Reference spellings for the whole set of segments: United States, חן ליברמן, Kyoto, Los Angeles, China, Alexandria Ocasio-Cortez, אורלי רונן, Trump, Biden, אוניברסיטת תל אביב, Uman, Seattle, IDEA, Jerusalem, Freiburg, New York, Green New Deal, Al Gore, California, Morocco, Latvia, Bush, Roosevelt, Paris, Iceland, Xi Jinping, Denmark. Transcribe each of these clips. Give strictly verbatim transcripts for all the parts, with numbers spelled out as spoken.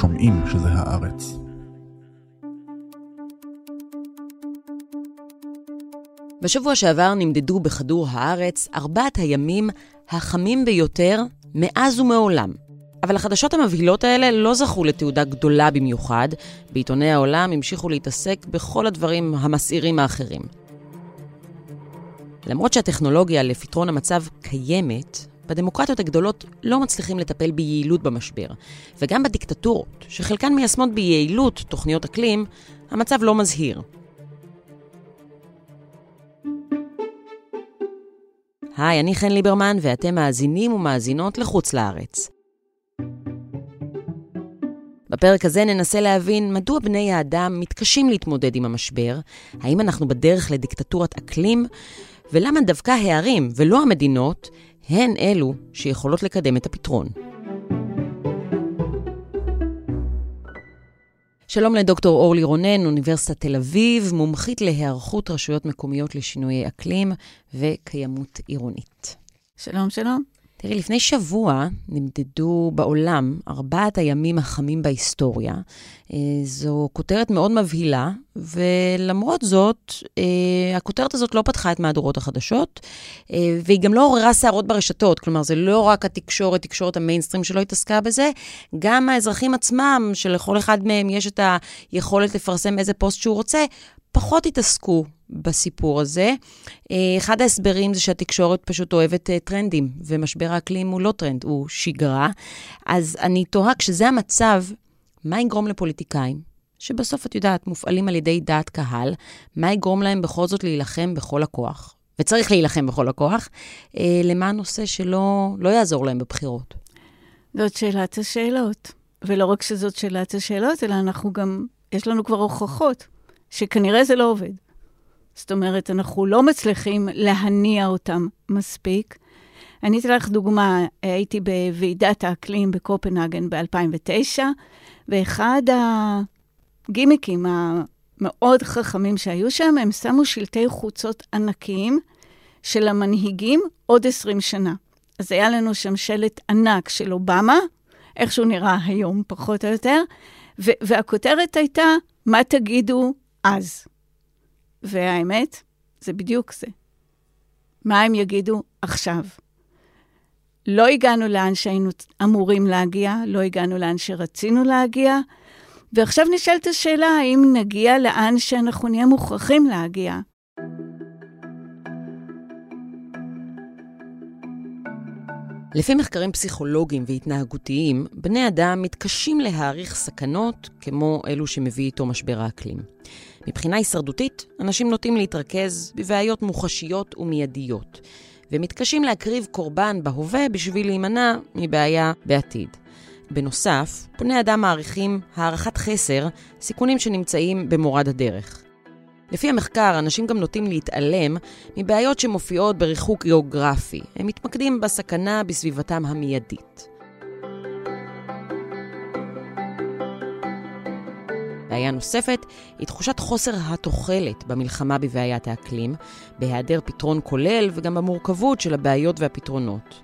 שומעים שזה הארץ. בשבוע שעבר נמדדו בכדור הארץ ארבעת הימים החמים ביותר מאז ומעולם. אבל החדשות המבהילות האלה לא זכו לתעודה גדולה במיוחד. בעיתוני העולם המשיכו להתעסק בכל הדברים המסעירים האחרים. למרות שהטכנולוגיה לפתרון המצב קיימת, בדמוקרטיות הגדולות לא מצליחים לטפל ביעילות במשבר. וגם בדיקטטורות, שחלקן מיישמות ביעילות תוכניות אקלים, המצב לא מזהיר. היי, אני חן ליברמן, ואתם מאזינים ומאזינות לחוץ לארץ. בפרק הזה ננסה להבין מדוע בני האדם מתקשים להתמודד עם המשבר, האם אנחנו בדרך לדיקטטורת אקלים, ולמה דווקא הערים ולא המדינות הן אלו שיכולות לקדם את הפתרון. שלום לדוקטור אורלי רונן, אוניברסיטת תל אביב, מומחית להיערכות רשויות מקומיות לשינויי אקלים וקיימות עירונית. שלום, שלום. תראי, לפני שבוע נמדדו בעולם ארבעת הימים החמים בהיסטוריה. זו כותרת מאוד מבהילה, ולמרות זאת, הכותרת הזאת לא פתחה את מהדורות החדשות, והיא גם לא עוררה שערות ברשתות, כלומר, זה לא רק התקשורת, תקשורת המיינסטרים שלא התעסקה בזה, גם האזרחים עצמם, שלכל אחד מהם יש את היכולת לפרסם איזה פוסט שהוא רוצה, פחות התעסקו בסיפור הזה. אחד ההסברים זה שהתקשורת פשוט אוהבת טרנדים, ומשבר האקלים הוא לא טרנד, הוא שגרה. אז אני תוהה, כשזה המצב, מה יגרום לפוליטיקאים, שבסוף את יודעת, מופעלים על ידי דעת קהל, מה יגרום להם בכל זאת להילחם בכל הכוח, וצריך להילחם בכל הכוח, למה הנושא שלא לא יעזור להם בבחירות? זאת שאלת השאלות. ולא רק שזאת שאלת השאלות, אלא אנחנו גם, יש לנו כבר הוכחות, שכנראה זה לא עובד. זאת אומרת, אנחנו לא מצליחים להניע אותם מספיק. אני אתן לך דוגמה, הייתי בוועידת האקלים בקופנהגן ב-אלפיים ותשע, ואחד הגימיקים המאוד חכמים שהיו שם, הם שמו שלטי חוצות ענקיים של המנהיגים עוד עשרים שנה. אז היה לנו שם שלט ענק של אובמה, איך שהוא נראה היום פחות או יותר, ו- והכותרת הייתה, מה תגידו אז? והאמת, זה בדיוק זה. מה הם יגידו עכשיו? לא הגענו לאן שהיינו אמורים להגיע, לא הגענו לאן שרצינו להגיע, ועכשיו נשאלת השאלה, האם נגיע לאן שאנחנו נהיה מוכרחים להגיע? לפי מחקרים פסיכולוגיים והתנהגותיים, בני אדם מתקשים להעריך סכנות כמו אלו שמביא איתו משבר האקלים. מבחינה הישרדותית, אנשים נוטים להתרכז בבעיות מוחשיות ומיידיות, ומתקשים להקריב קורבן בהווה בשביל להימנע מבעיה בעתיד. בנוסף, בני אדם מעריכים הערכת חסר, סיכונים שנמצאים במורד הדרך. לפי המחקר, אנשים גם נוטים להתעלם מבעיות שמופיעות בריחוק גיאוגרפי. הם מתמקדים בסכנה בסביבתם המיידית. בעיה נוספת היא תחושת חוסר התוחלת במלחמה בבעיית האקלים, בהיעדר פתרון כולל וגם במורכבות של הבעיות והפתרונות.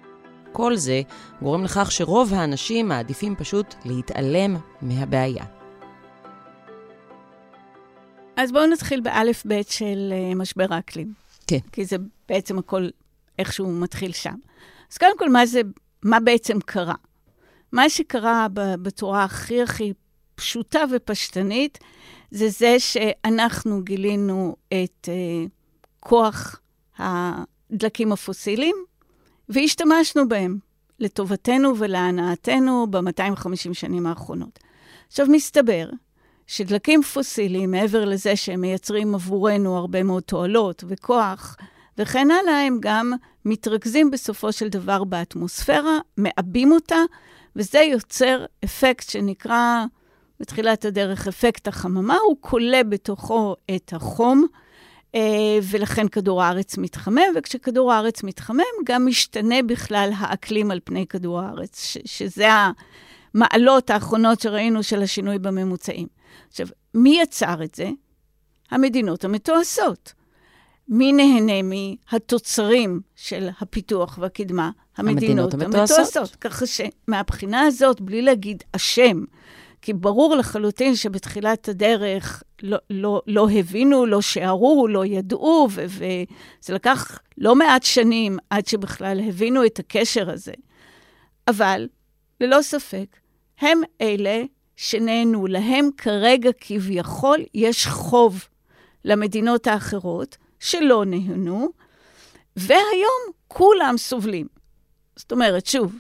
כל זה גורם לכך שרוב האנשים מעדיפים פשוט להתעלם מהבעיה. אז בואו נתחיל באלף בית של משבר האקלים. כן. כי זה בעצם הכל איכשהו מתחיל שם. אז קודם כל, מה, זה, מה בעצם קרה? מה שקרה בצורה הכי הכי פשוטה ופשטנית, זה זה שאנחנו גילינו את אה, כוח הדלקים הפוסיליים, והשתמשנו בהם לטובתנו ולהנאתנו ב-מאתיים וחמישים שנים האחרונות. עכשיו מסתבר, שדלקים פוסיליים, מעבר לזה שהם מייצרים עבורנו הרבה מאוד תועלות וכוח, וכן הלאה, הם גם מתרכזים בסופו של דבר באטמוספירה, מאבים אותה, וזה יוצר אפקט שנקרא, בתחילת הדרך, אפקט החממה, הוא כולה בתוכו את החום, ולכן כדור הארץ מתחמם, וכשכדור הארץ מתחמם, גם משתנה בכלל האקלים על פני כדור הארץ, ש- שזה המעלות האחרונות שראינו של השינוי בממוצעים. עכשיו, מי יצר את זה? המדינות המתועשות. מי נהנה מהתוצרים של הפיתוח והקדמה? המדינות, המדינות המתועשות. ככה שמהבחינה הזאת, בלי להגיד אשם, כי ברור לחלוטין שבתחילת הדרך לא, לא, לא הבינו, לא שערו, לא ידעו, ו, וזה לקח לא מעט שנים עד שבכלל הבינו את הקשר הזה. אבל, ללא ספק, הם אלה שנהנו, להם כרגע כביכול יש חוב למדינות האחרות שלא נהנו, והיום כולם סובלים. זאת אומרת, שוב,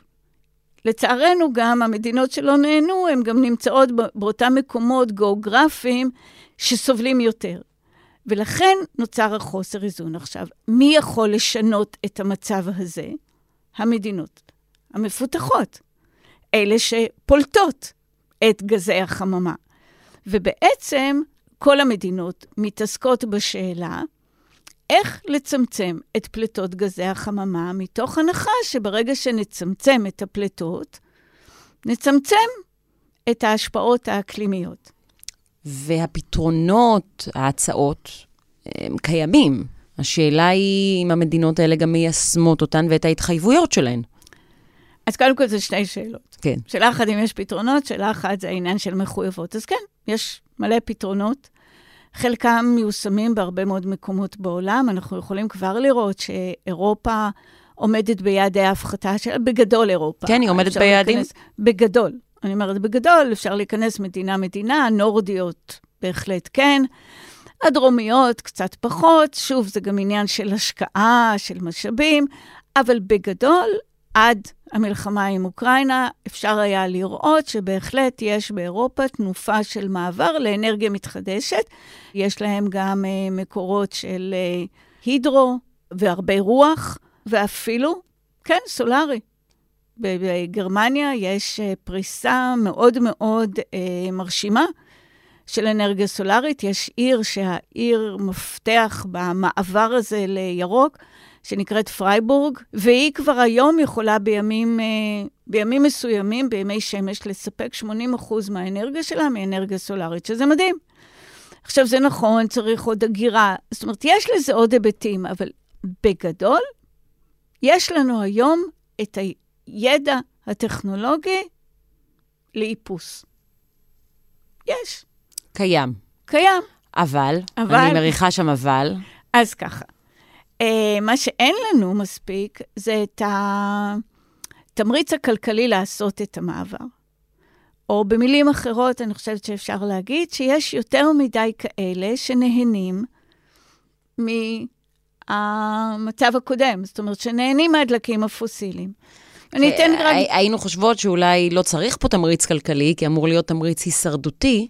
לצערנו גם המדינות שלא נהנו, הן גם נמצאות באותם מקומות גיאוגרפיים שסובלים יותר. ולכן נוצר החוסר איזון עכשיו. מי יכול לשנות את המצב הזה? המדינות המפותחות, אלה שפולטות את גזי החממה. ובעצם כל המדינות מתעסקות בשאלה, איך לצמצם את פליטות גזי החממה, מתוך הנחה שברגע שנצמצם את הפליטות, נצמצם את ההשפעות האקלימיות. והפתרונות, ההצעות, הם קיימים. השאלה היא אם המדינות האלה גם מיישמות אותן ואת ההתחייבויות שלהן. אז קודם כל זה שני שאלות. כן. שאלה אחת אם יש פתרונות, שאלה אחת זה העניין של מחויבות. אז כן, יש מלא פתרונות. חלקם מיושמים בהרבה מאוד מקומות בעולם. אנחנו יכולים כבר לראות שאירופה עומדת ביעדי ההפחתה שלה, בגדול אירופה. כן, היא עומדת ביעדים. להיכנס, בגדול. אני אומרת בגדול, אפשר להיכנס מדינה-מדינה, נורדיות בהחלט כן, הדרומיות קצת פחות, שוב זה גם עניין של השקעה, של משאבים, אבל בגדול, עד המלחמה עם אוקראינה, אפשר היה לראות שבהחלט יש באירופה תנופה של מעבר לאנרגיה מתחדשת. יש להם גם אה, מקורות של אה, הידרו והרבה רוח, ואפילו, כן, סולארי. בגרמניה יש אה, פריסה מאוד מאוד אה, מרשימה של אנרגיה סולארית. יש עיר שהעיר מפתח במעבר הזה לירוק, שנקראת פרייבורג, והיא כבר היום יכולה בימים, בימים מסוימים, בימי שמש, לספק שמונים אחוז מהאנרגיה שלה, מאנרגיה סולארית, שזה מדהים. עכשיו זה נכון, צריך עוד הגירה, זאת אומרת, יש לזה עוד היבטים, אבל בגדול, יש לנו היום את הידע הטכנולוגי לאיפוס. יש. קיים. קיים. אבל, אבל... אני מריחה שם אבל. אז ככה. מה שאין לנו מספיק, זה את התמריץ הכלכלי לעשות את המעבר. או במילים אחרות, אני חושבת שאפשר להגיד, שיש יותר מדי כאלה שנהנים מהמצב הקודם. זאת אומרת, שנהנים מהדלקים הפוסיליים. אני אתן רק... היינו חושבות שאולי לא צריך פה תמריץ כלכלי, כי אמור להיות תמריץ הישרדותי,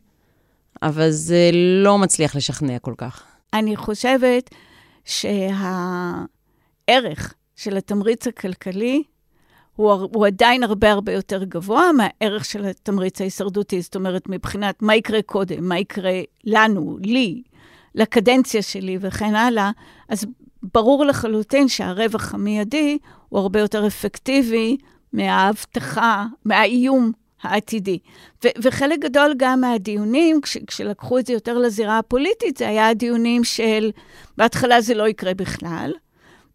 אבל זה לא מצליח לשכנע כל כך. אני חושבת... שהערך של התמריץ הכלכלי הוא, הוא עדיין הרבה הרבה יותר גבוה מהערך של התמריץ ההישרדותי. זאת אומרת, מבחינת מה יקרה קודם, מה יקרה לנו, לי, לקדנציה שלי וכן הלאה, אז ברור לחלוטין שהרווח המיידי הוא הרבה יותר אפקטיבי מההבטחה, מהאיום העתידי. ו- וחלק גדול גם מהדיונים, כש- כשלקחו את זה יותר לזירה הפוליטית, זה היה הדיונים של, בהתחלה זה לא יקרה בכלל,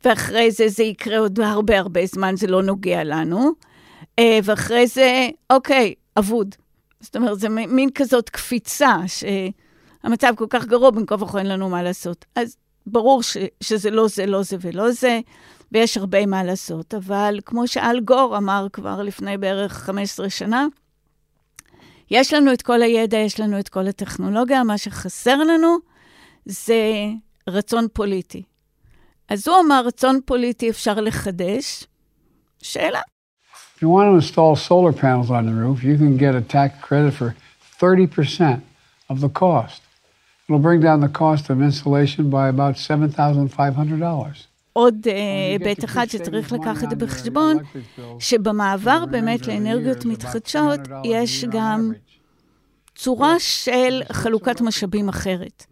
ואחרי זה זה יקרה עוד הרבה הרבה זמן, זה לא נוגע לנו, ואחרי זה, אוקיי, אבוד. זאת אומרת, זה מין כזאת קפיצה, שהמצב כל כך גרוע, בין כה וכה אין לנו מה לעשות. אז ברור ש- שזה לא זה, לא זה ולא זה, ויש הרבה מה לעשות, אבל כמו שאל גור אמר כבר לפני בערך חמש עשרה שנה, יש לנו את כל הידע, יש לנו את כל הטכנולוגיה, מה שחסר לנו זה רצון פוליטי. אז הוא אמר, רצון פוליטי אפשר לחדש? שאלה. If you want to install solar panels on the roof, you can get a tax credit for thirty percent of the cost. It will bring down the cost of installation by about seven thousand five hundred dollars. עוד היבט אחד שצריך לקחת בחשבון, שבמעבר באמת לאנרגיות מתחדשות, יש גם צורה של חלוקת משאבים אחרת.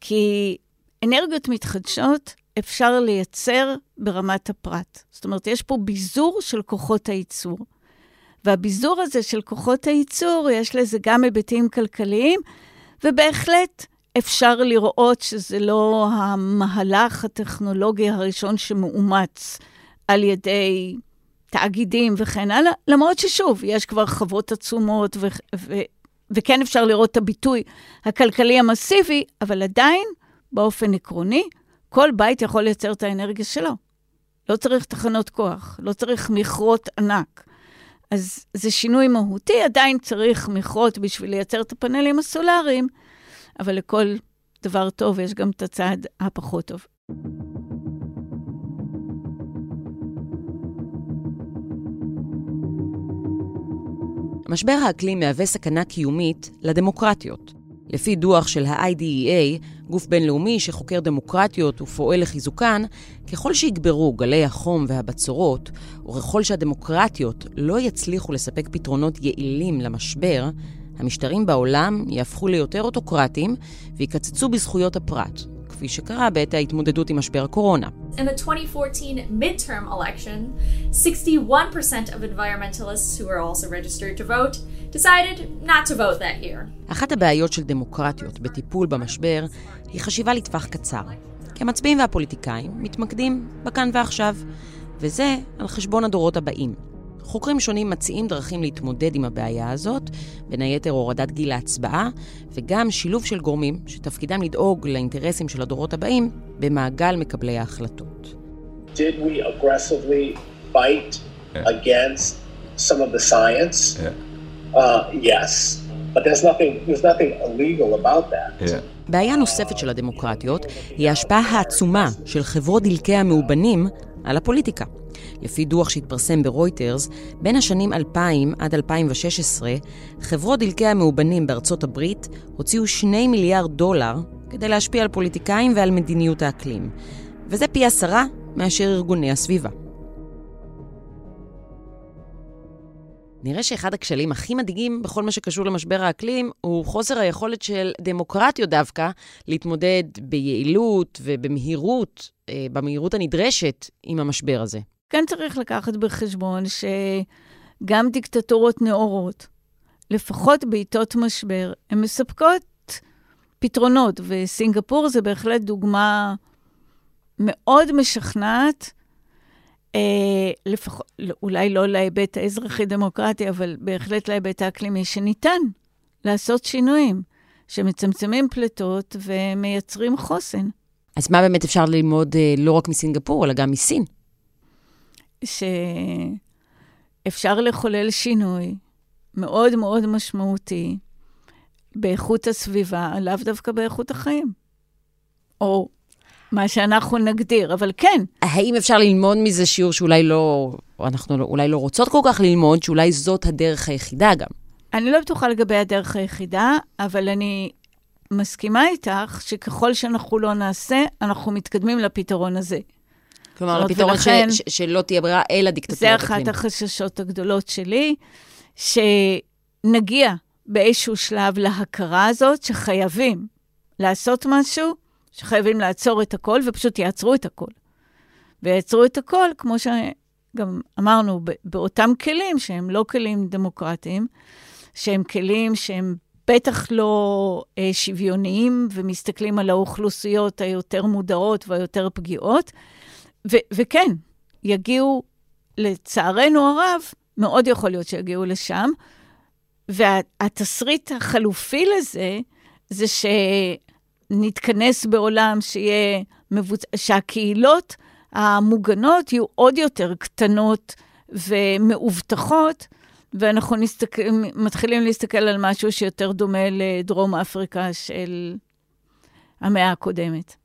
כי אנרגיות מתחדשות אפשר לייצר ברמת הפרט. זאת אומרת, יש פה ביזור של כוחות הייצור. והביזור הזה של כוחות הייצור, יש לזה גם היבטים כלכליים, ובהחלט... אפשר לראות שזה לא המהלך הטכנולוגי הראשון שמאומץ על ידי תאגידים וכן הלאה, למרות ששוב, יש כבר חברות עצומות, ו- ו- וכן אפשר לראות את הביטוי הכלכלי המסיבי, אבל עדיין, באופן עקרוני, כל בית יכול לייצר את האנרגיה שלו. לא צריך תחנות כוח, לא צריך מכרות ענק. אז זה שינוי מהותי, עדיין צריך מכרות בשביל לייצר את הפאנלים הסולאריים, אבל לכל דבר טוב יש גם את הצד הפחות טוב. משבר האקלים מהווה סכנה קיומית לדמוקרטיות. לפי דוח של ה-איי די אי איי, גוף בינלאומי שחוקר דמוקרטיות ופועל לחיזוקן, ככל שיגברו גלי החום והבצורות, וככל שהדמוקרטיות לא יצליחו לספק פתרונות יעילים למשבר, המשטרים בעולם יהפכו ליותר אוטוקרטיים ויקצצו בזכויות הפרט, כפי שקרה בעת ההתמודדות עם משבר הקורונה. In the twenty fourteen midterm election, sixty-one percent of environmentalists who were also registered to vote decided not to vote that year. אחת הבעיות של דמוקרטיות בטיפול במשבר היא חשיבה לטווח קצר. כי המצביעים והפוליטיקאים מתמקדים בכאן ועכשיו, וזה על חשבון הדורות הבאים. חוקרים שונים מציעים דרכים להתמודד עם הבעיה הזאת, בין היתר הורדת גיל ההצבעה, וגם שילוב של גורמים שתפקידם לדאוג לאינטרסים של הדורות הבאים במעגל מקבלי ההחלטות. Did we aggressively fight against some of the science? Uh, yes, but there's nothing there's nothing illegal about that. בעיה נוספת של הדמוקרטיות היא ההשפעה העצומה של חברות דלקי המאובנים על הפוליטיקה. לפי דוח שהתפרסם ברויטרס, בין השנים אלפיים עד אלפיים ושש עשרה, חברות דלקי המאובנים בארצות הברית הוציאו שני מיליארד דולר כדי להשפיע על פוליטיקאים ועל מדיניות האקלים. וזה פי עשרה מאשר ארגוני הסביבה. נראה שאחד הכשלים הכי מדאיגים בכל מה שקשור למשבר האקלים הוא חוסר היכולת של דמוקרטיות דווקא להתמודד ביעילות ובמהירות, במהירות הנדרשת עם המשבר הזה. כאן צריך לקחת בחשבון שגם דיקטטורות נאורות, לפחות בעיתות משבר, הן מספקות פתרונות, וסינגפור זה בהחלט דוגמה מאוד משכנעת, אה, לפח... אולי לא להיבט האזרחי דמוקרטי, אבל בהחלט להיבט האקלימי שניתן לעשות שינויים, שמצמצמים פלטות ומייצרים חוסן. אז מה באמת אפשר ללמוד לא רק מסינגפור, אלא גם מסין? שאפשר לחולל שינוי מאוד מאוד משמעותי באיכות הסביבה, לאו דווקא באיכות החיים. או מה שאנחנו נגדיר, אבל כן. האם אפשר ללמוד מזה שיעור שאולי לא, אנחנו לא, אולי לא רוצות כל כך ללמוד, שאולי זאת הדרך היחידה גם? אני לא בטוחה לגבי הדרך היחידה, אבל אני מסכימה איתך שככל שאנחנו לא נעשה, אנחנו מתקדמים לפתרון הזה. כלומר, לפתרון ולכן, ש, ש, שלא תהיה ברירה, אלא דיקטטורת אקלים. זה אחת החששות הגדולות שלי, שנגיע באיזשהו שלב להכרה הזאת, שחייבים לעשות משהו, שחייבים לעצור את הכל, ופשוט יעצרו את הכל. ויעצרו את הכל, כמו שגם אמרנו, באותם כלים, שהם לא כלים דמוקרטיים, שהם כלים שהם בטח לא אה, שוויוניים, ומסתכלים על האוכלוסיות היותר מודעות והיותר פגיעות, ו- וכן, יגיעו לצערנו הרב, מאוד יכול להיות שיגיעו לשם, והתסריט וה- החלופי לזה, זה שנתכנס בעולם שיהיה מבוצ... שהקהילות המוגנות יהיו עוד יותר קטנות ומאובטחות, ואנחנו נסתכל... מתחילים להסתכל על משהו שיותר דומה לדרום אפריקה של המאה הקודמת.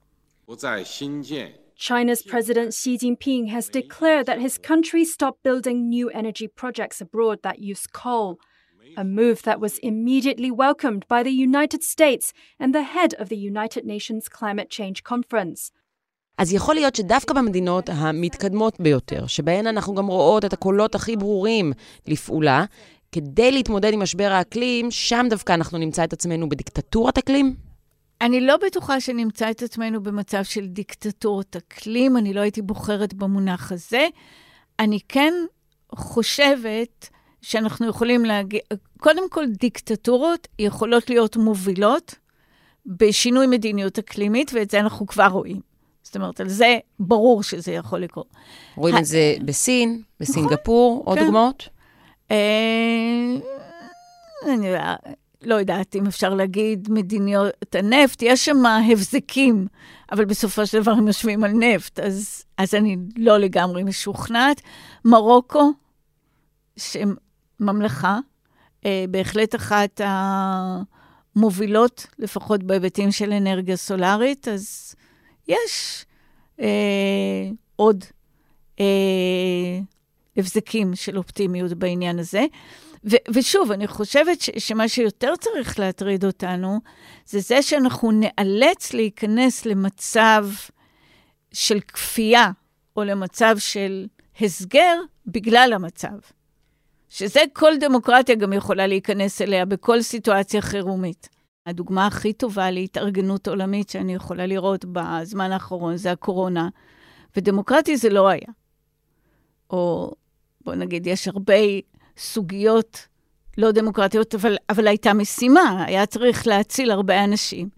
China's President Xi Jinping has declared that his country stopped building new energy projects abroad that use coal, a move that was immediately welcomed by the United States and the head of the United Nations Climate Change Conference. אז יכול להיות שדווקא במדינות המתקדמות ביותר, שבהן אנחנו גם רואות את הקולות הכי ברורים לפעולה, כדי להתמודד עם משבר האקלים, שם דווקא אנחנו נמצא את עצמנו בדיקטטורת אקלים? אני לא בטוחה שנמצא את עצמנו במצב של דיקטטורת אקלים, אני לא הייתי בוחרת במונח הזה. אני כן חושבת שאנחנו יכולים להגיע, קודם כל דיקטטורות יכולות להיות מובילות בשינוי מדיניות אקלימית, ואת זה אנחנו כבר רואים. זאת אומרת, על זה ברור שזה יכול לקרות. רואים את זה בסין, בסינגפור, עוד דוגמאות? אני לא יודעת אם אפשר להגיד מדיניות הנפט, יש שם הבזקים, אבל בסופו של דבר הם יושבים על נפט, אז, אז אני לא לגמרי משוכנעת. מרוקו, שממלכה, בהחלט אחת המובילות, לפחות בהיבטים של אנרגיה סולארית, אז יש אה, עוד אה, הבזקים של אופטימיות בעניין הזה. ו- ושוב, אני חושבת ש- שמה שיותר צריך להטריד אותנו, זה זה שאנחנו נאלץ להיכנס למצב של כפייה, או למצב של הסגר, בגלל המצב. שזה כל דמוקרטיה גם יכולה להיכנס אליה, בכל סיטואציה חירומית. הדוגמה הכי טובה להתארגנות עולמית שאני יכולה לראות בזמן האחרון, זה הקורונה. ודמוקרטי זה לא היה. או בוא נגיד, יש הרבה סוגיות לא דמוקרטיות, אבל, אבל הייתה משימה, היה צריך להציל הרבה אנשים.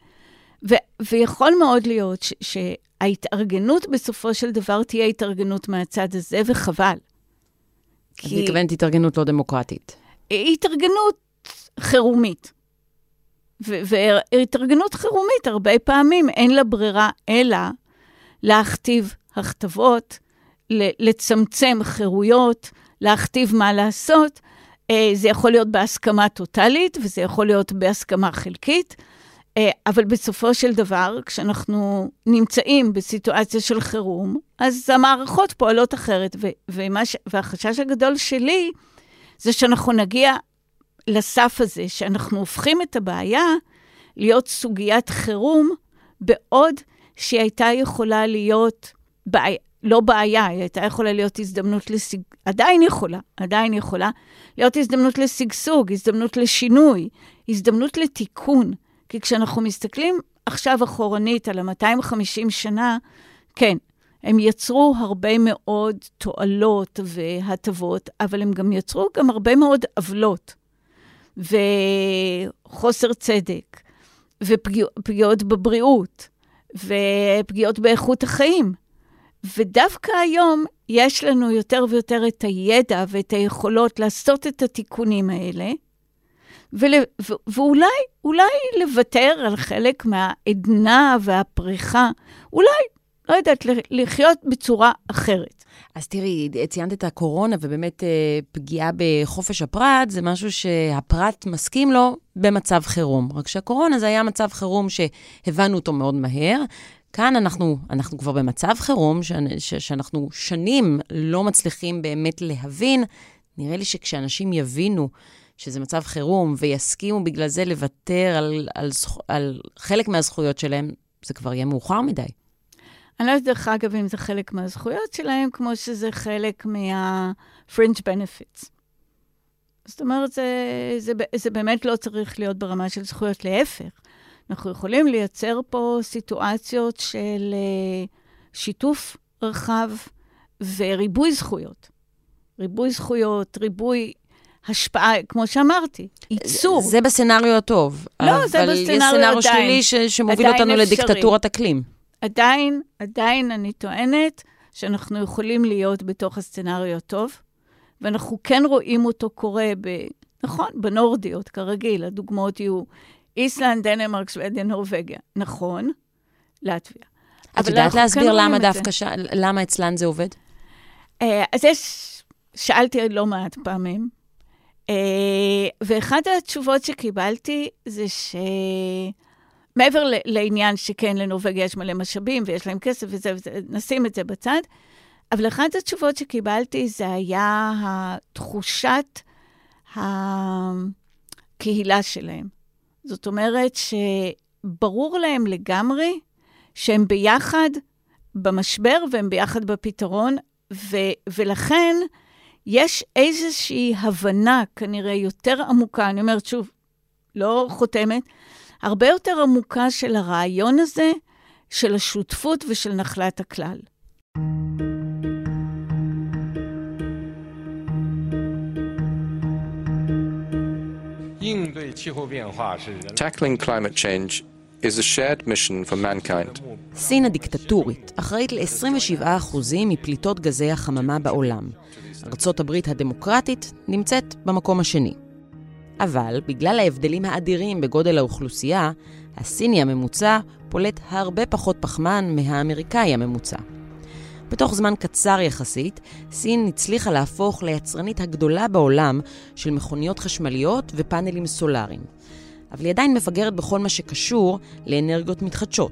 ו, ויכול מאוד להיות ש, שההתארגנות בסופו של דבר תהיה התארגנות מהצד הזה, וחבל. אז כי מתכוונת התארגנות לא דמוקרטית. התארגנות חירומית. ו- והתארגנות חירומית הרבה פעמים אין לה ברירה אלא להכתיב הכתבות, לצמצם חירויות, להכתיב מה לעשות. זה יכול להיות בהסכמה טוטלית, וזה יכול להיות בהסכמה חלקית, אבל בסופו של דבר, כשאנחנו נמצאים בסיטואציה של חירום, אז המערכות פועלות אחרת, והחשש הגדול שלי, זה שאנחנו נגיע לסף הזה, שאנחנו הופכים את הבעיה להיות סוגיית חירום, בעוד שהיא הייתה יכולה להיות בעיה, לא בעיה, היא הייתה יכולה להיות הזדמנות לסג... עדיין יכולה, עדיין יכולה להיות הזדמנות לסגסוג, הזדמנות לשינוי, הזדמנות לתיקון. כי כשאנחנו מסתכלים עכשיו אחורנית על ה-מאתיים וחמישים שנה, כן, הם יצרו הרבה מאוד תועלות והטבות, אבל הם גם יצרו גם הרבה מאוד עוולות, וחוסר צדק, ופגיעות בבריאות, ופגיעות באיכות החיים. ודווקא היום יש לנו יותר ויותר את הידע ואת היכולות לעשות את התיקונים האלה, ול, ו, ואולי אולי לוותר על חלק מהעדנה והפריחה, אולי, לא יודעת, לחיות בצורה אחרת. אז תראי, ציינת את הקורונה, ובאמת פגיעה בחופש הפרט, זה משהו שהפרט מסכים לו במצב חירום. רק שהקורונה זה היה מצב חירום שהבנו אותו מאוד מהר, כאן אנחנו, אנחנו כבר במצב חירום, ש, ש, שאנחנו שנים לא מצליחים באמת להבין. נראה לי שכשאנשים יבינו שזה מצב חירום, ויסכימו בגלל זה לוותר על, על, על חלק מהזכויות שלהם, זה כבר יהיה מאוחר מדי. אני לא יודעת דרך אגב אם זה חלק מהזכויות שלהם, כמו שזה חלק מה-fringe benefits. זאת אומרת, זה, זה, זה באמת לא צריך להיות ברמה של זכויות, להפך. אנחנו יכולים לייצר פה סיטואציות של שיתוף רחב וריבוי זכויות. ריבוי זכויות, ריבוי השפעה, כמו שאמרתי, ייצור. זה בסצנריו הטוב. לא, זה בסצנריו עדיין. אבל יש סצנריו שלילי ש- שמוביל אותנו לדיקטטורת אקלים. עדיין, עדיין אני טוענת שאנחנו יכולים להיות בתוך הסצנריו הטוב, ואנחנו כן רואים אותו קורה, ב- נכון, בנורדיות, כרגיל, הדוגמאות יהיו איסלנד, דנמרק, שוודיה, נורבגיה. נכון, לטביה. את יודעת להסביר למה דווקא, למה אצלן זה עובד? אז יש, שאלתי לא מעט פעמים, ואחת התשובות שקיבלתי זה שמעבר לעניין שכן לנורבגיה יש מלא משאבים, ויש להם כסף וזה, נשים את זה בצד, אבל אחת התשובות שקיבלתי זה היה התחושת הקהילה שלהם. זאת אומרת שברור להם לגמרי שהם ביחד במשבר והם ביחד בפתרון, ו- ולכן יש איזושהי הבנה כנראה יותר עמוקה, אני אומרת שוב, לא חותמת, הרבה יותר עמוקה של הרעיון הזה, של השותפות ושל נחלת הכלל. Tackling climate change is a shared mission for mankind. סין הדיקטטורית אחראית ל-עשרים ושבעה אחוז מפליטות גזי החממה בעולם. ארצות הברית הדמוקרטית נמצאת במקום השני. אבל בגלל ההבדלים האדירים בגודל האוכלוסייה, הסיני הממוצע פולט הרבה פחות פחמן מהאמריקאי הממוצע. בתוך זמן קצר יחסית, סין הצליחה להפוך ליצרנית הגדולה בעולם של מכוניות חשמליות ופאנלים סולאריים. אבל היא עדיין מפגרת בכל מה שקשור לאנרגיות מתחדשות.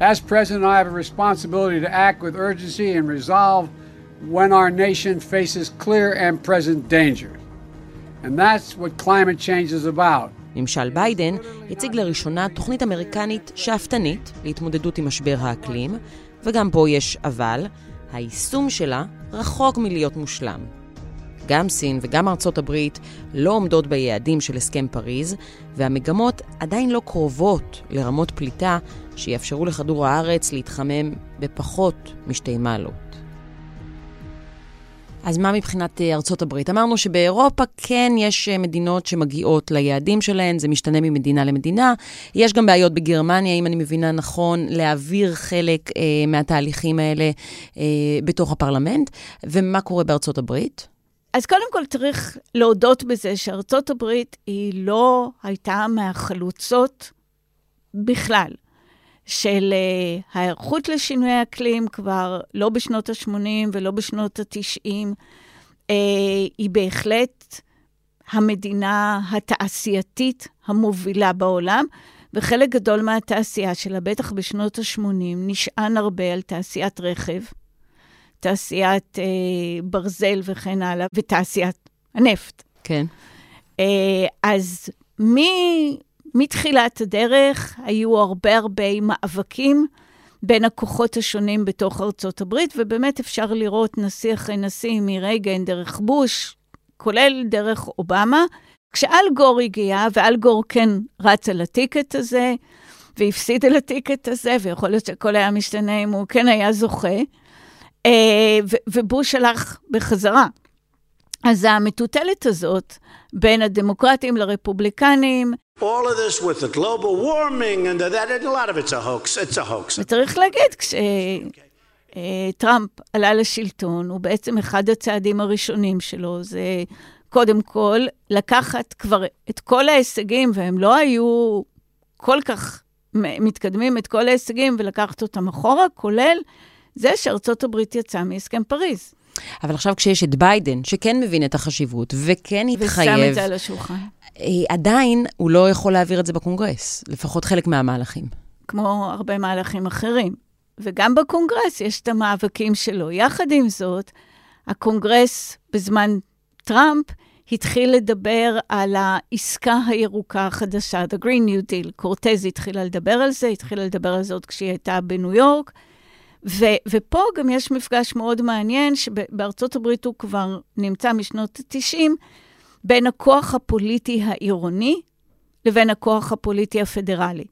As president, I have a responsibility to act with urgency and resolve when our nation faces clear and present danger. And that's what climate change is about. ממשל ביידן הציג לראשונה תוכנית אמריקנית שאפתנית להתמודדות עם משבר האקלים, וגם פה יש אבל, היישום שלה רחוק מלהיות מושלם. גם סין וגם ארצות הברית לא עומדות ביעדים של הסכם פריז, והמגמות עדיין לא קרובות לרמות פליטה שיאפשרו לכדור הארץ להתחמם בפחות משתי מעלות. אז מה מבחינת ארצות הברית? אמרנו שבאירופה כן יש מדינות שמגיעות ליעדים שלהן, זה משתנה ממדינה למדינה. יש גם בעיות בגרמניה, אם אני מבינה נכון, להעביר חלק אה, מהתהליכים האלה אה, בתוך הפרלמנט. ומה קורה בארצות הברית? אז קודם כל צריך להודות בזה שארצות הברית היא לא הייתה מהחלוצות בכלל. של ההיערכות לשינוי האקלים כבר לא בשנות ה-שמונים ולא בשנות ה-תשעים, היא בהחלט המדינה התעשייתית המובילה בעולם, וחלק גדול מהתעשייה שלה, בטח בשנות ה-שמונים, נשען הרבה על תעשיית רכב, תעשיית ברזל וכן הלאה, ותעשיית הנפט. כן. אז מי... מתחילת הדרך היו הרבה הרבה מאבקים בין הכוחות השונים בתוך ארצות הברית, ובאמת אפשר לראות נשיא אחרי נשיא מרייגן דרך בוש, כולל דרך אובמה. כשאל גור הגיע, ואל גור כן רץ על הטיקט הזה, והפסיד על הטיקט הזה, ויכול להיות שכל היה משתנה אם הוא כן היה זוכה, ובוש הלך בחזרה. אז המטוטלת הזאת בין הדמוקרטים לרפובליקנים, all of this with the global warming and that a lot of it's a hoax it's a hoax. צריך להגיד כשטראמפ עלה לשלטון, הוא בעצם אחד הצעדים הראשונים שלו זה קודם כל לקחת כבר את כל ההישגים, והם לא היו כל כך מתקדמים, את כל ההישגים, ולקחת אותם אחורה, כולל זה שארצות הברית יצאה מהסכם פריז. אבל עכשיו כשיש את ביידן שכן מבין את החשיבות וכן התחייב ושם את זה על השולחן, עדיין הוא לא יכול להעביר את זה בקונגרס, לפחות חלק מהמהלכים. כמו הרבה מהלכים אחרים. וגם בקונגרס יש את המאבקים שלו. יחד עם זאת, הקונגרס בזמן טראמפ התחיל לדבר על העסקה הירוקה החדשה, the Green New Deal. קורטז התחילה לדבר על זה, התחילה לדבר על זאת כשהיא הייתה בניו יורק. ו- ופה גם יש מפגש מאוד מעניין, שבארצות הברית הוא כבר נמצא משנות ה-תשעים, בין הכוח הפוליטי העירוני לבין הכוח הפוליטי הפדרלי.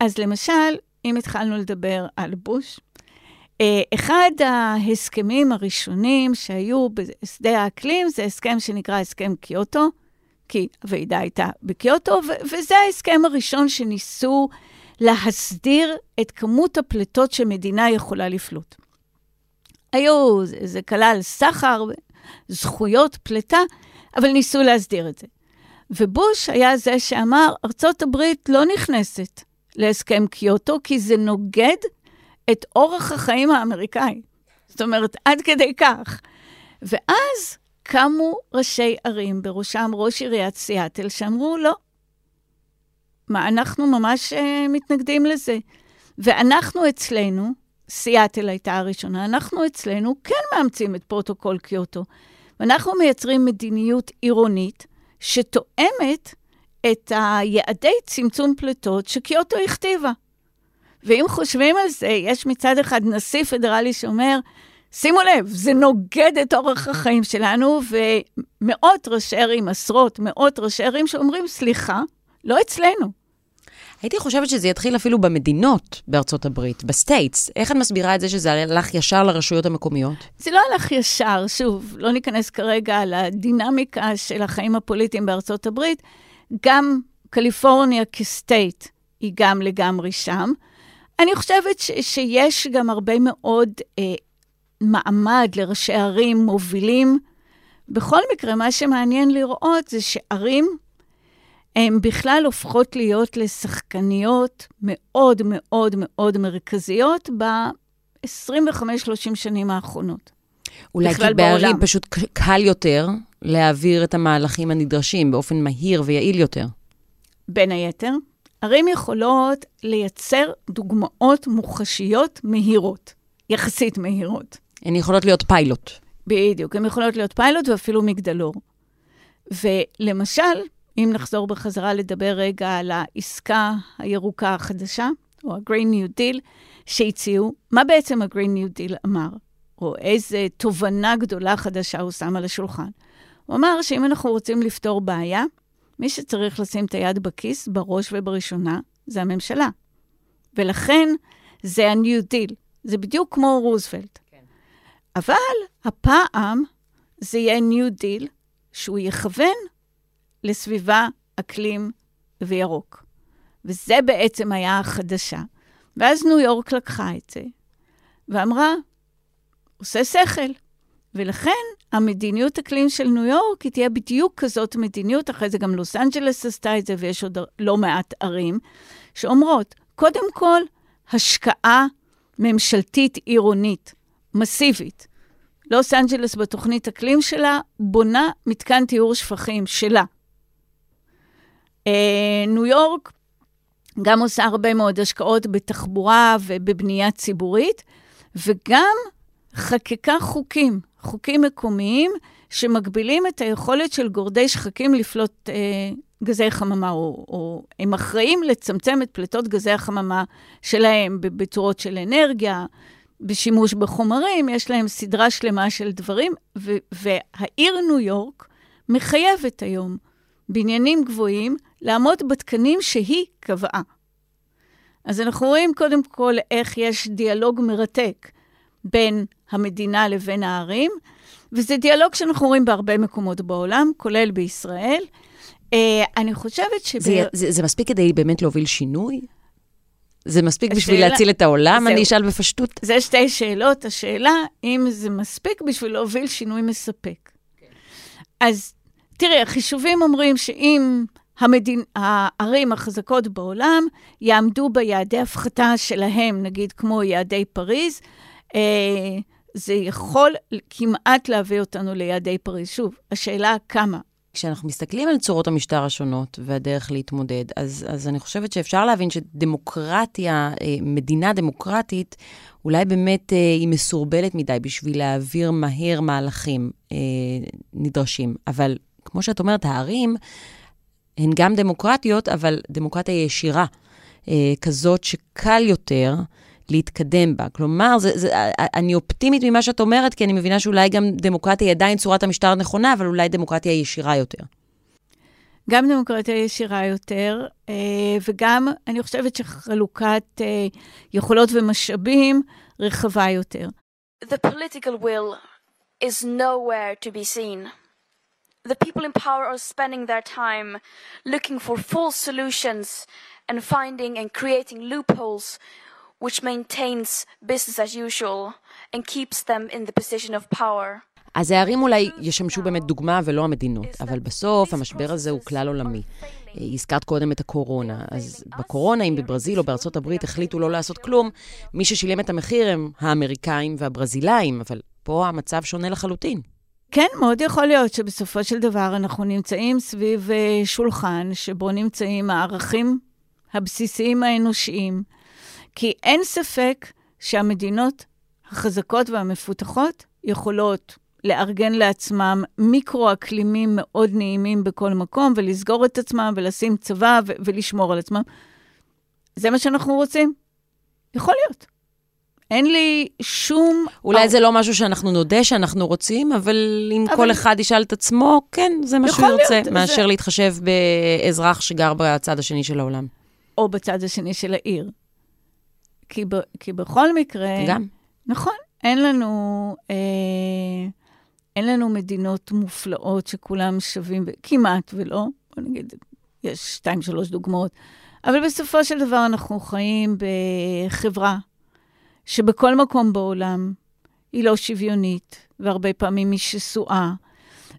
אז למשל, אם התחלנו לדבר על בוש, אחד ההסכמים הראשונים שהיו בשדה האקלים, זה הסכם שנקרא הסכם קיוטו, כי הוועידה הייתה בקיוטו, ו- וזה ההסכם הראשון שניסו להסדיר את כמות הפליטות שמדינה יכולה לפלוט. היו, זה, זה כלל סחר, זכויות, פליטה, אבל ניסו להסדיר את זה. ובוש היה זה שאמר, ארצות הברית לא נכנסת להסכם קיוטו, כי זה נוגד את אורח החיים האמריקאי. זאת אומרת, עד כדי כך. ואז קמו ראשי ערים, בראשם ראש עיריית סיאטל, שאמרו, לא, מה, אנחנו ממש uh, מתנגדים לזה. ואנחנו אצלנו, סיאטל הייתה הראשונה, אנחנו אצלנו כן מאמצים את פרוטוקול קיוטו, ואנחנו מייצרים מדיניות עירונית שתואמת את היעדי צמצום פליטות שקיוטו הכתיבה. ואם חושבים על זה, יש מצד אחד נשיא פדרלי שאומר, שימו לב, זה נוגד את אורח החיים שלנו, ומאות ראשי ערים, עשרות, מאות ראשי ערים שאומרים, סליחה, לא אצלנו. הייתי חושבת שזה יתחיל אפילו במדינות בארצות הברית, בסטייטס. איך את מסבירה את זה שזה הלך ישר לרשויות המקומיות? זה לא הלך ישר, שוב, לא ניכנס כרגע על הדינמיקה של החיים הפוליטיים בארצות הברית. גם קליפורניה כסטייט היא גם לגמרי שם. אני חושבת ש- שיש גם הרבה מאוד אה, מעמד לראשי ערים מובילים. בכל מקרה, מה שמעניין לראות זה שערים, הן בכלל הופכות להיות לשחקניות מאוד מאוד מאוד מרכזיות ב-עשרים וחמש שלושים שנים האחרונות. אולי כי בערים פשוט קל יותר להעביר את המהלכים הנדרשים באופן מהיר ויעיל יותר. בין היתר, ערים יכולות לייצר דוגמאות מוחשיות מהירות, יחסית מהירות. הן יכולות להיות פיילוט. בדיוק, הן יכולות להיות פיילוט ואפילו מגדלור. ולמשל, אם נחזור בחזרה לדבר רגע על העסקה הירוקה החדשה, או ה-Green New Deal, שהציעו, מה בעצם ה-Green New Deal אמר, או איזה תובנה גדולה חדשה הוא שם על השולחן. הוא אמר שאם אנחנו רוצים לפתור בעיה, מי שצריך לשים את היד בכיס, בראש ובראשונה, זה הממשלה. ולכן זה ה-New Deal. זה בדיוק כמו רוזוולט. כן. אבל הפעם זה יהיה New Deal, שהוא יכוון לסביבה, אקלים וירוק. וזה בעצם היה החדשה. ואז ניו יורק לקחה את זה, ואמרה, עושה שכל. ולכן המדיניות אקלים של ניו יורק היא תהיה בדיוק כזאת מדיניות, אחרי זה גם לוס אנג'לס עשתה את זה, ויש עוד לא מעט ערים, שאומרות, קודם כל, השקעה ממשלתית עירונית, מסיבית. לוס אנג'לס בתוכנית אקלים שלה, בונה מתקן טיהור שפכים שלה. ניו יורק גם עושה הרבה מאוד השקעות בתחבורה ובבנייה ציבורית, וגם חקיקה חוקים, חוקים מקומיים, שמגבילים את היכולת של גורדי שחקים לפלוט אה, גזי חממה, או, או הם אחראים לצמצם את פליטות גזי החממה שלהם, בצורות של אנרגיה, בשימוש בחומרים, יש להם סדרה שלמה של דברים, ו- והעיר ניו יורק מחייבת היום, בניינים גבוהים, לעמוד בתקנים שהיא קבעה. אז אנחנו רואים קודם כל איך יש דיאלוג מרתק בין המדינה לבין הערים, וזה דיאלוג שאנחנו רואים בהרבה מקומות בעולם, כולל בישראל. אה, אני חושבת ש... זה, זה, זה מספיק כדי באמת להוביל שינוי? זה מספיק השאלה, בשביל להציל את העולם? זהו, אני אשאל בפשטות. זה שתי שאלות. השאלה אם זה מספיק בשביל להוביל שינוי מספק. Okay. אז... תראי, החישובים אומרים שאם המדינ... הערים החזקות בעולם יעמדו ביעדי הפחתה שלהם, נגיד כמו יעדי פריז, אה, זה יכול כמעט להביא אותנו ליעדי פריז. שוב, השאלה כמה? כשאנחנו מסתכלים על צורות המשטר השונות והדרך להתמודד, אז, אז אני חושבת שאפשר להבין שדמוקרטיה, מדינה דמוקרטית, אולי באמת היא מסורבלת מדי בשביל להעביר מהר מהלכים אה, נדרשים. אבל כמו שאת אומרת, הערים הן גם דמוקרטיות, אבל דמוקרטיה ישירה, אה, כזאת שקל יותר להתקדם בה. כלומר, זה, זה, אני אופטימית ממה שאת אומרת, כי אני מבינה שאולי גם דמוקרטיה היא עדיין צורת המשטר נכונה, אבל אולי דמוקרטיה היא ישירה יותר. גם דמוקרטיה היא ישירה יותר, אה, וגם אני חושבת שחלוקת אה, יכולות ומשאבים רחבה יותר. The political will is nowhere to be seen. The people in power are spending their time looking for false solutions and finding and creating loopholes which maintains business as usual and keeps them in the position of power. אז הערים אולי ישמשו באמת דוגמה ולא המדינות, אבל בסוף המשבר הזה הוא כלל עולמי. הזכרת קודם את הקורונה, אז בקורונה, אם בברזיל או בארצות הברית החליטו לא לעשות כלום, מי ששילם את המחיר הם האמריקאים והברזילאים, אבל פה המצב שונה לחלוטין. כן, מאוד יכול להיות שבסופו של דבר אנחנו נמצאים סביב שולחן שבו נמצאים הערכים הבסיסיים האנושיים, כי אין ספק שהמדינות החזקות והמפותחות יכולות לארגן לעצמם מיקרו-אקלימים מאוד נעימים בכל מקום, ולסגור את עצמם, ולשים צבא, ו- ולשמור על עצמם. זה מה שאנחנו רוצים? יכול להיות. אין לי שום... אולי أو... זה לא משהו שאנחנו נודה שאנחנו רוצים, אבל אם אבל... כל אחד ישאל את עצמו, כן, זה מה שהוא ירצה, מאשר זה... להתחשב באזרח שגר בצד השני של העולם. או בצד השני של העיר. כי, ב... כי בכל מקרה... גם. נכון. אין לנו, אה, אין לנו מדינות מופלאות שכולם שווים, כמעט ולא, בוא נגיד, יש שתיים שלוש דוגמאות, אבל בסופו של דבר אנחנו חיים בחברה שבכל מקום בעולם היא לא שוויונית, והרבה פעמים היא שסועה.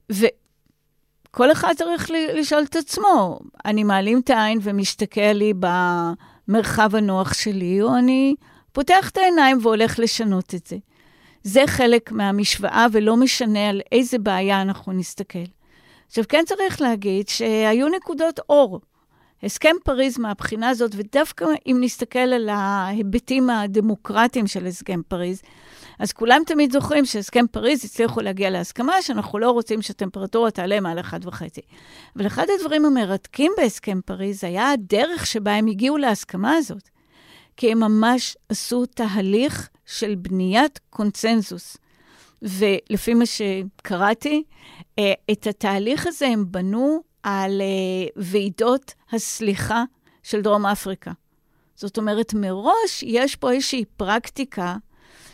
וכל אחד צריך לשאול את עצמו, אני מעלים את העין ומשתקע לי במרחב הנוח שלי, או אני פותח את העיניים והולך לשנות את זה. זה חלק מהמשוואה, ולא משנה על איזה בעיה אנחנו נסתכל. עכשיו, כן צריך להגיד שהיו נקודות אור. הסכם פריז מהבחינה הזאת, ודווקא אם נסתכל על ההיבטים הדמוקרטיים של הסכם פריז, אז כולם תמיד זוכרים שהסכם פריז הצליחו להגיע להסכמה, שאנחנו לא רוצים שהטמפרטורה תעלה מעל אחד וחצי. אבל אחד הדברים המרתקים בהסכם פריז, היה הדרך שבה הם הגיעו להסכמה הזאת. כי הם ממש עשו תהליך של בניית קונצנזוס. ולפי מה שקראתי, את התהליך הזה הם בנו על ועידות הסליחה של דרום אפריקה. זאת אומרת, מראש יש פה איזושהי פרקטיקה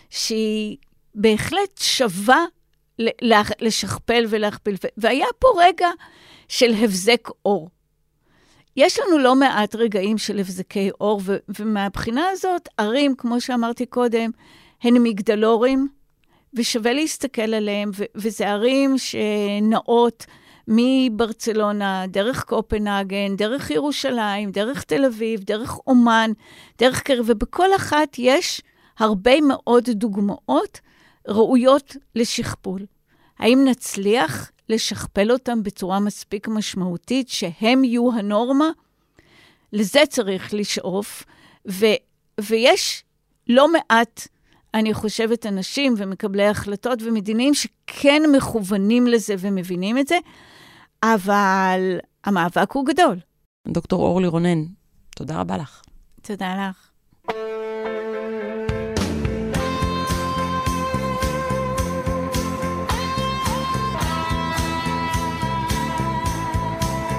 שהיא בהחלט שווה לשכפל ולהכפיל. והיה פה רגע של הבזק אור. יש לנו לא מעט רגעים של הבזקי אור, ו- ומהבחינה הזאת, ערים, כמו שאמרתי קודם, הן מגדלורים, ושווה להסתכל עליהם, ו- וזה ערים שנעות מברצלונה, דרך קופנהגן, דרך ירושלים, דרך תל אביב, דרך אומן, דרך קרב, ובכל אחת יש הרבה מאוד דוגמאות ראויות לשכפול. האם נצליח לשכפל אותם בצורה מספיק משמעותית, שהם יהיו הנורמה? לזה צריך לשאוף, ו, ויש לא מעט, אני חושבת, אנשים ומקבלי החלטות ומדיניים, שכן מכוונים לזה ומבינים את זה, אבל המאבק הוא גדול. דוקטור אורלי רונן, תודה רבה לך. תודה לך.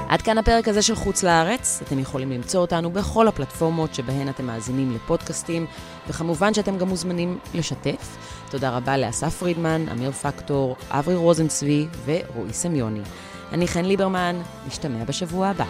עד כאן הפרק הזה של חוץ לארץ. אתם יכולים למצוא אותנו בכל הפלטפורמות שבהן אתם מאזינים לפודקאסטים, וכמובן שאתם גם מוזמנים לשתף. תודה רבה לאסף פרידמן, אמיר פקטור, אברי רוזנצבי ורועי סמיוני. אני חן ליברמן, נשתמע בשבוע הבא.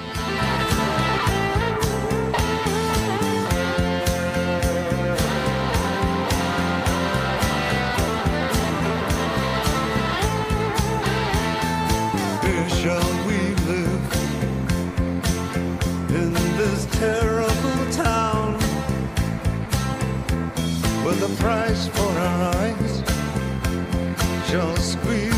The price for our eyes shall squeeze.